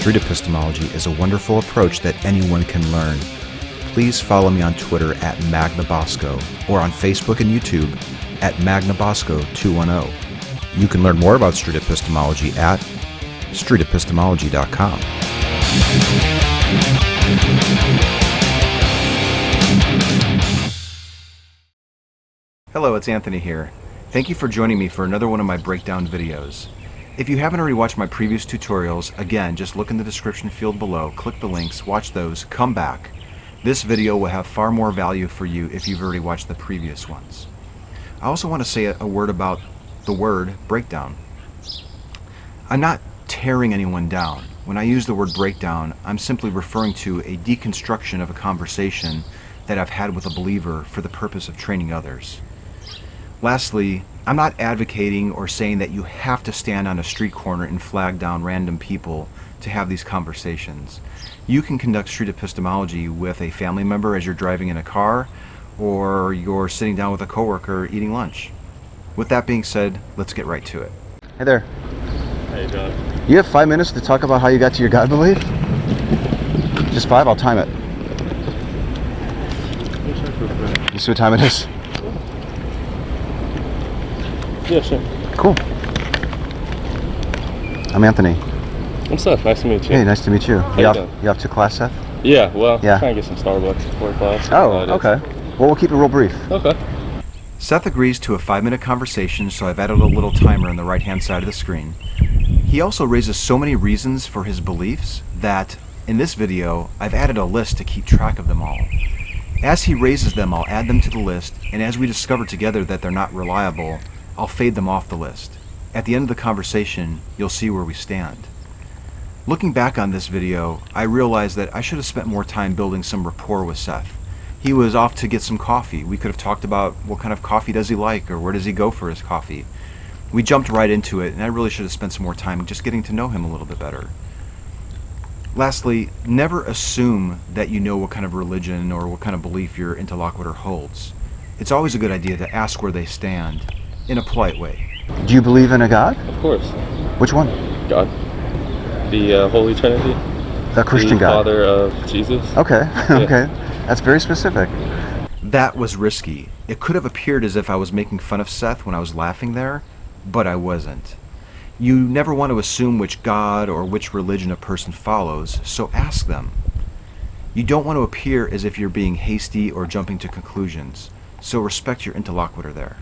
Street Epistemology is a wonderful approach that anyone can learn. Please follow me on Twitter at MagnaBosco or on Facebook and YouTube at MagnaBosco210. You can learn more about Street Epistemology at streetepistemology.com. Hello, it's Anthony here. Thank you for joining me for another one of my breakdown videos. If you haven't already watched my previous tutorials, again, just look in the description field below, click the links, watch those, come back. This video will have far more value for you if you've already watched the previous ones. I also want to say a word about the word breakdown. I'm not tearing anyone down. When I use the word breakdown, I'm simply referring to a deconstruction of a conversation that I've had with a believer for the purpose of training others. Lastly, I'm not advocating or saying that you have to stand on a street corner and flag down random people to have these conversations. You can conduct street epistemology with a family member as you're driving in a car, or you're sitting down with a coworker eating lunch. With that being said, let's get right to it. Hey there. Hey, Doug. You have 5 minutes to talk about how you got to your God belief? Just five, I'll time it. You see what time it is? Yeah, sure. Cool. I'm Anthony. I'm Seth. Nice to meet you. Hey, nice to meet you. You off to class, Seth? Yeah, well, yeah. I'm trying to get some Starbucks before class. Oh, okay. Well, we'll keep it real brief. Okay. Seth agrees to a 5-minute conversation, so I've added a little timer on the right-hand side of the screen. He also raises so many reasons for his beliefs that, in this video, I've added a list to keep track of them all. As he raises them, I'll add them to the list, and as we discover together that they're not reliable, I'll fade them off the list. At the end of the conversation, you'll see where we stand. Looking back on this video, I realized that I should have spent more time building some rapport with Seth. He was off to get some coffee. We could have talked about what kind of coffee does he like or where does he go for his coffee. We jumped right into it, and I really should have spent some more time just getting to know him a little bit better. Lastly, never assume that you know what kind of religion or what kind of belief your interlocutor holds. It's always a good idea to ask where they stand in a polite way. Do you believe in a God? Of course. Which one? God. The Holy Trinity. A Christian God. The Father of Jesus. Okay, yeah. Okay. That's very specific. That was risky. It could have appeared as if I was making fun of Seth when I was laughing there, but I wasn't. You never want to assume which God or which religion a person follows, so ask them. You don't want to appear as if you're being hasty or jumping to conclusions, so respect your interlocutor there.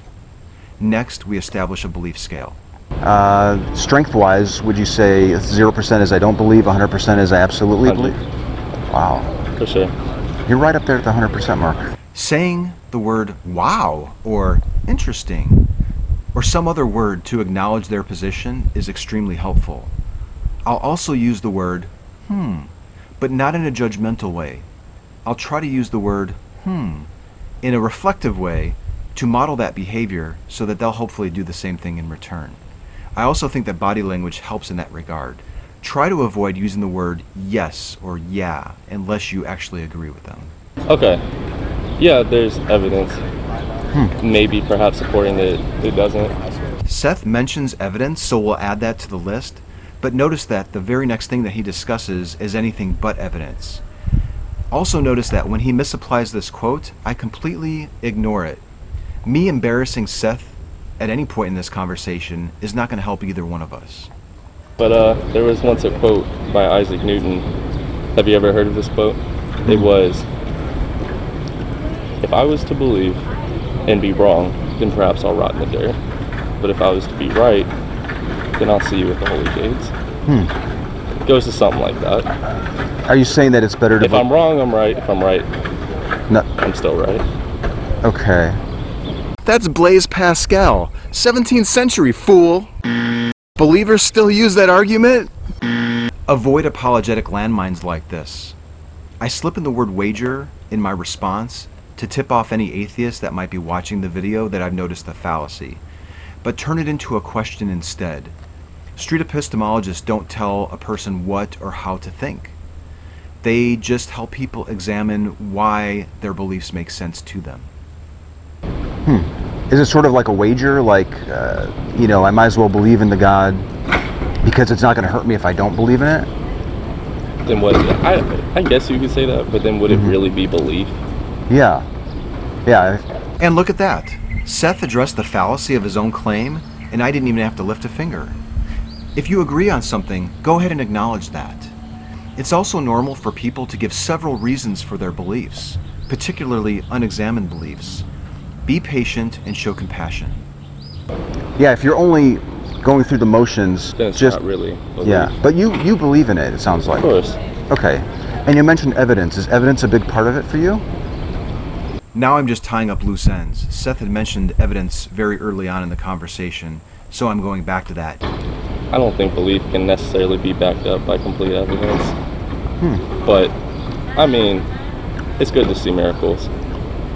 Next, we establish a belief scale. Strength-wise, would you say 0% is I don't believe, 100% is I absolutely believe? Wow. For sure. You're right up there at the 100% mark. Saying the word wow or interesting or some other word to acknowledge their position is extremely helpful. I'll also use the word but not in a judgmental way. I'll try to use the word in a reflective way to model that behavior so that they'll hopefully do the same thing in return. I also think that body language helps in that regard. Try to avoid using the word yes or yeah unless you actually agree with them. Okay. Yeah, there's evidence. Maybe perhaps supporting that it doesn't. Seth mentions evidence, so we'll add that to the list, but notice that the very next thing that he discusses is anything but evidence. Also notice that when he misapplies this quote, I completely ignore it. Me embarrassing Seth at any point in this conversation is not going to help either one of us. But there was once a quote by Isaac Newton. Have you ever heard of this quote? It was, "If I was to believe and be wrong, then perhaps I'll rot in the dirt. But if I was to be right, then I'll see you at the holy gates." It goes to something like that. Are you saying that it's better to... If I'm wrong, I'm right. If I'm right, no, I'm still right. Okay. That's Blaise Pascal, 17th century, fool. Believers still use that argument? Avoid apologetic landmines like this. I slip in the word wager in my response to tip off any atheist that might be watching the video that I've noticed the fallacy, but turn it into a question instead. Street epistemologists don't tell a person what or how to think. They just help people examine why their beliefs make sense to them. Is it sort of like a wager, like, I might as well believe in the God because it's not going to hurt me if I don't believe in it? then what? I guess you could say that, but then would it really be belief? Yeah. Yeah. And look at that. Seth addressed the fallacy of his own claim, and I didn't even have to lift a finger. If you agree on something, go ahead and acknowledge that. It's also normal for people to give several reasons for their beliefs, particularly unexamined beliefs. Be patient and show compassion. Yeah, if you're only going through the motions, that's just not really belief. Yeah, but you believe in it, it sounds like. Of course. Okay, and you mentioned evidence. Is evidence a big part of it for you? Now I'm just tying up loose ends. Seth had mentioned evidence very early on in the conversation, so I'm going back to that. I don't think belief can necessarily be backed up by complete evidence. But, I mean, it's good to see miracles.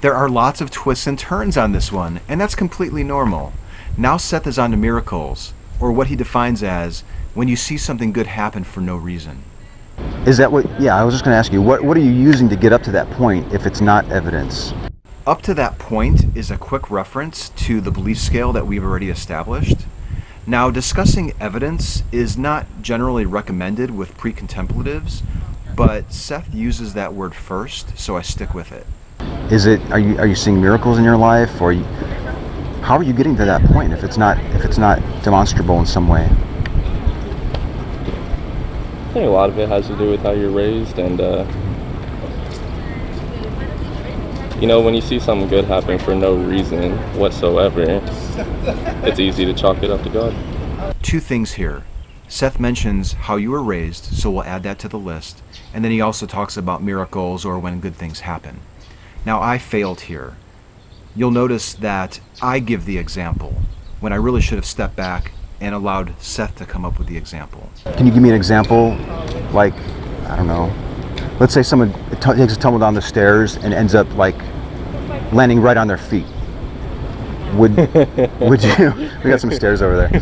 There are lots of twists and turns on this one, and that's completely normal. Now Seth is on to miracles, or what he defines as when you see something good happen for no reason. Is that what, yeah, I was just going to ask you, what are you using to get up to that point if it's not evidence? Up to that point is a quick reference to the belief scale that we've already established. Now, discussing evidence is not generally recommended with pre-contemplatives, but Seth uses that word first, so I stick with it. Is it? Are you seeing miracles in your life, or how are you getting to that point if it's not demonstrable in some way? I think a lot of it has to do with how you're raised, and you know, when you see something good happen for no reason whatsoever, it's easy to chalk it up to God. Two things here. Seth mentions how you were raised, so we'll add that to the list. And then he also talks about miracles or when good things happen. Now, I failed here. You'll notice that I give the example when I really should have stepped back and allowed Seth to come up with the example. Can you give me an example? Like, I don't know. Let's say someone takes a tumble down the stairs and ends up like landing right on their feet. Would you? We got some stairs over there.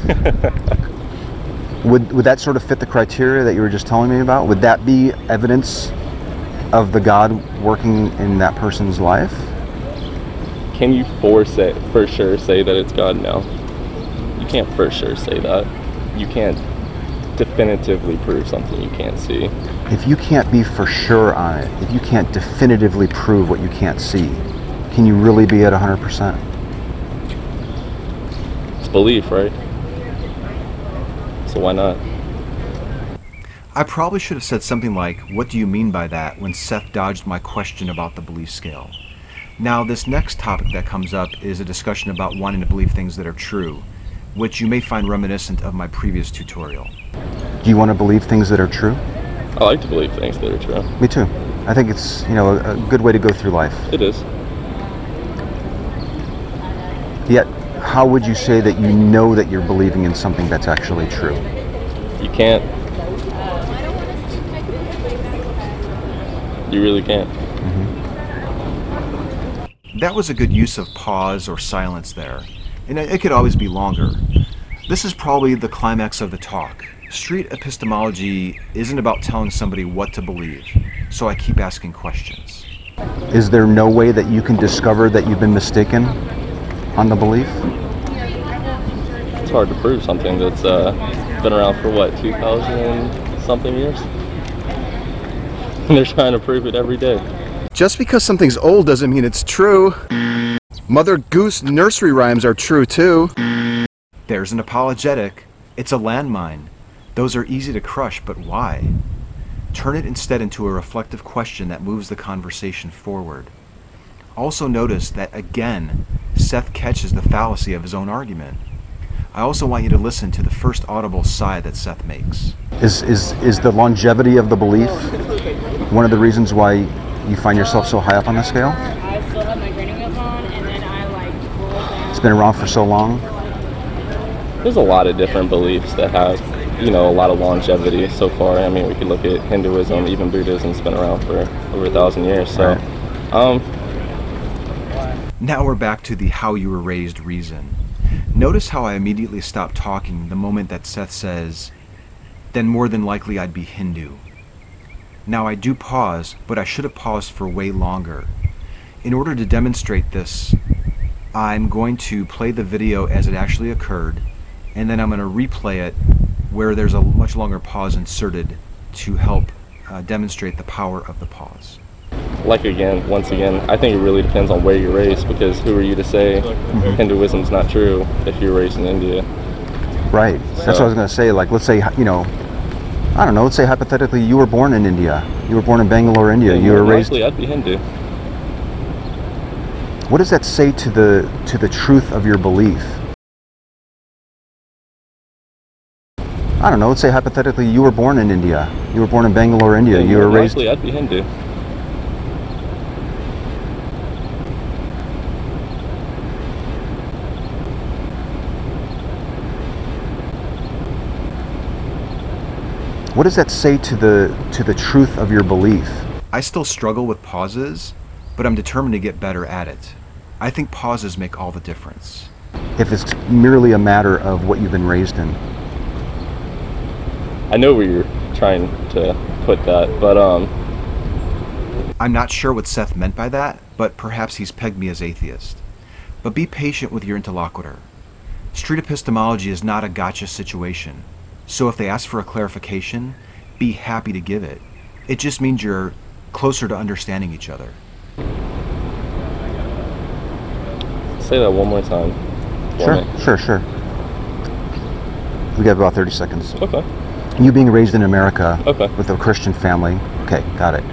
Would that sort of fit the criteria that you were just telling me about? Would that be evidence of the God working in that person's life? Can you for sure say that it's God? No. You can't for sure say that. You can't definitively prove something you can't see. If you can't be for sure on it, if you can't definitively prove what you can't see, can you really be at 100%? It's belief, right? So why not? I probably should have said something like, what do you mean by that, when Seth dodged my question about the belief scale. Now, this next topic that comes up is a discussion about wanting to believe things that are true, which you may find reminiscent of my previous tutorial. Do you want to believe things that are true? I like to believe things that are true. Me too. I think it's, you know, a good way to go through life. It is. Yet, how would you say that you know that you're believing in something that's actually true? You can't. You really can't. Mm-hmm. That was a good use of pause or silence there. And it could always be longer. This is probably the climax of the talk. Street epistemology isn't about telling somebody what to believe, so I keep asking questions. Is there no way that you can discover that you've been mistaken on the belief? It's hard to prove something that's been around for, what, 2,000-something years? And they're trying to prove it every day. Just because something's old doesn't mean it's true. Mother Goose nursery rhymes are true too. There's an apologetic. It's a landmine. Those are easy to crush, but why? Turn it instead into a reflective question that moves the conversation forward. Also notice that again, Seth catches the fallacy of his own argument. I also want you to listen to the first audible sigh that Seth makes. Is the longevity of the belief one of the reasons why you find yourself so high up on the scale? Been around for so long? There's a lot of different beliefs that have, you know, a lot of longevity so far. I mean, we could look at Hinduism, even Buddhism's been around for over 1,000 years. So, right. Now we're back to the how you were raised reason. Notice how I immediately stopped talking the moment that Seth says, then more than likely I'd be Hindu. Now I do pause, but I should have paused for way longer. In order to demonstrate this, I'm going to play the video as it actually occurred, and then I'm going to replay it where there's a much longer pause inserted to help demonstrate the power of the pause. Once again, I think it really depends on where you're raised, because who are you to say Hinduism's not true if you're raised in India? Right. So. That's what I was going to say. Like, let's say, you know, I don't know, let's say hypothetically you were born in India. You were born in Bangalore, India. Yeah, you were raised... I'd be Hindu. What does that say to the truth of your belief? I don't know, let's say hypothetically you were born in India. You were born in Bangalore, India. Yeah, you were raised... I'd be Hindu. What does that say to the truth of your belief? I still struggle with pauses, but I'm determined to get better at it. I think pauses make all the difference. If it's merely a matter of what you've been raised in. I know where you're trying to put that, but I'm not sure what Seth meant by that, but perhaps he's pegged me as atheist. But be patient with your interlocutor. Street epistemology is not a gotcha situation. So if they ask for a clarification, be happy to give it. It just means you're closer to understanding each other. Say that one more time. Sure. We got about 30 seconds. Okay. You being raised in America with a Christian family. Okay, got it.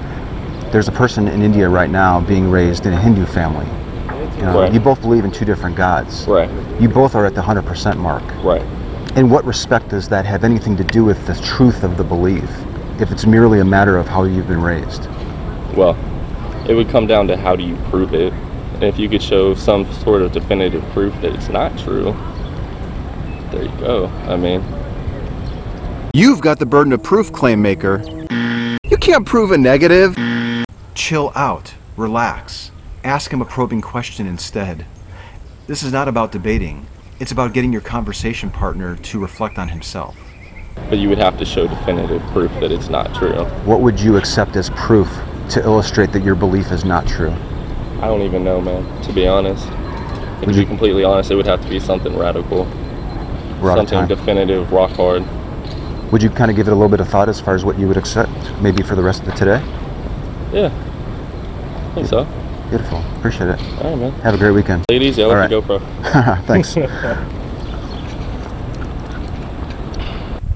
There's a person in India right now being raised in a Hindu family. You know, you both believe in two different gods. Right. You both are at the 100% mark. Right. In what respect does that have anything to do with the truth of the belief, if it's merely a matter of how you've been raised? Well, it would come down to how do you prove it. And if you could show some sort of definitive proof that it's not true, there you go. I mean, you've got the burden of proof, claim maker. You can't prove a negative. Chill out, relax, ask him a probing question instead. This is not about debating. It's about getting your conversation partner to reflect on himself. But you would have to show definitive proof that it's not true. What would you accept as proof to illustrate that your belief is not true? I don't even know, man, to be honest. To be completely honest, it would have to be something radical. Something definitive, rock hard. Would you kind of give it a little bit of thought as far as what you would accept, maybe for the rest of today? Yeah, I think so. Beautiful. Appreciate it. All right, man. Have a great weekend. Ladies, y'all have your GoPro. Thanks.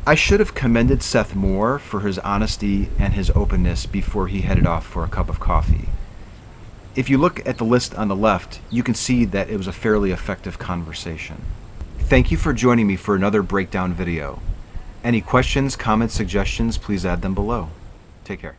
I should have commended Seth more for his honesty and his openness before he headed off for a cup of coffee. If you look at the list on the left, you can see that it was a fairly effective conversation. Thank you for joining me for another breakdown video. Any questions, comments, suggestions, please add them below. Take care.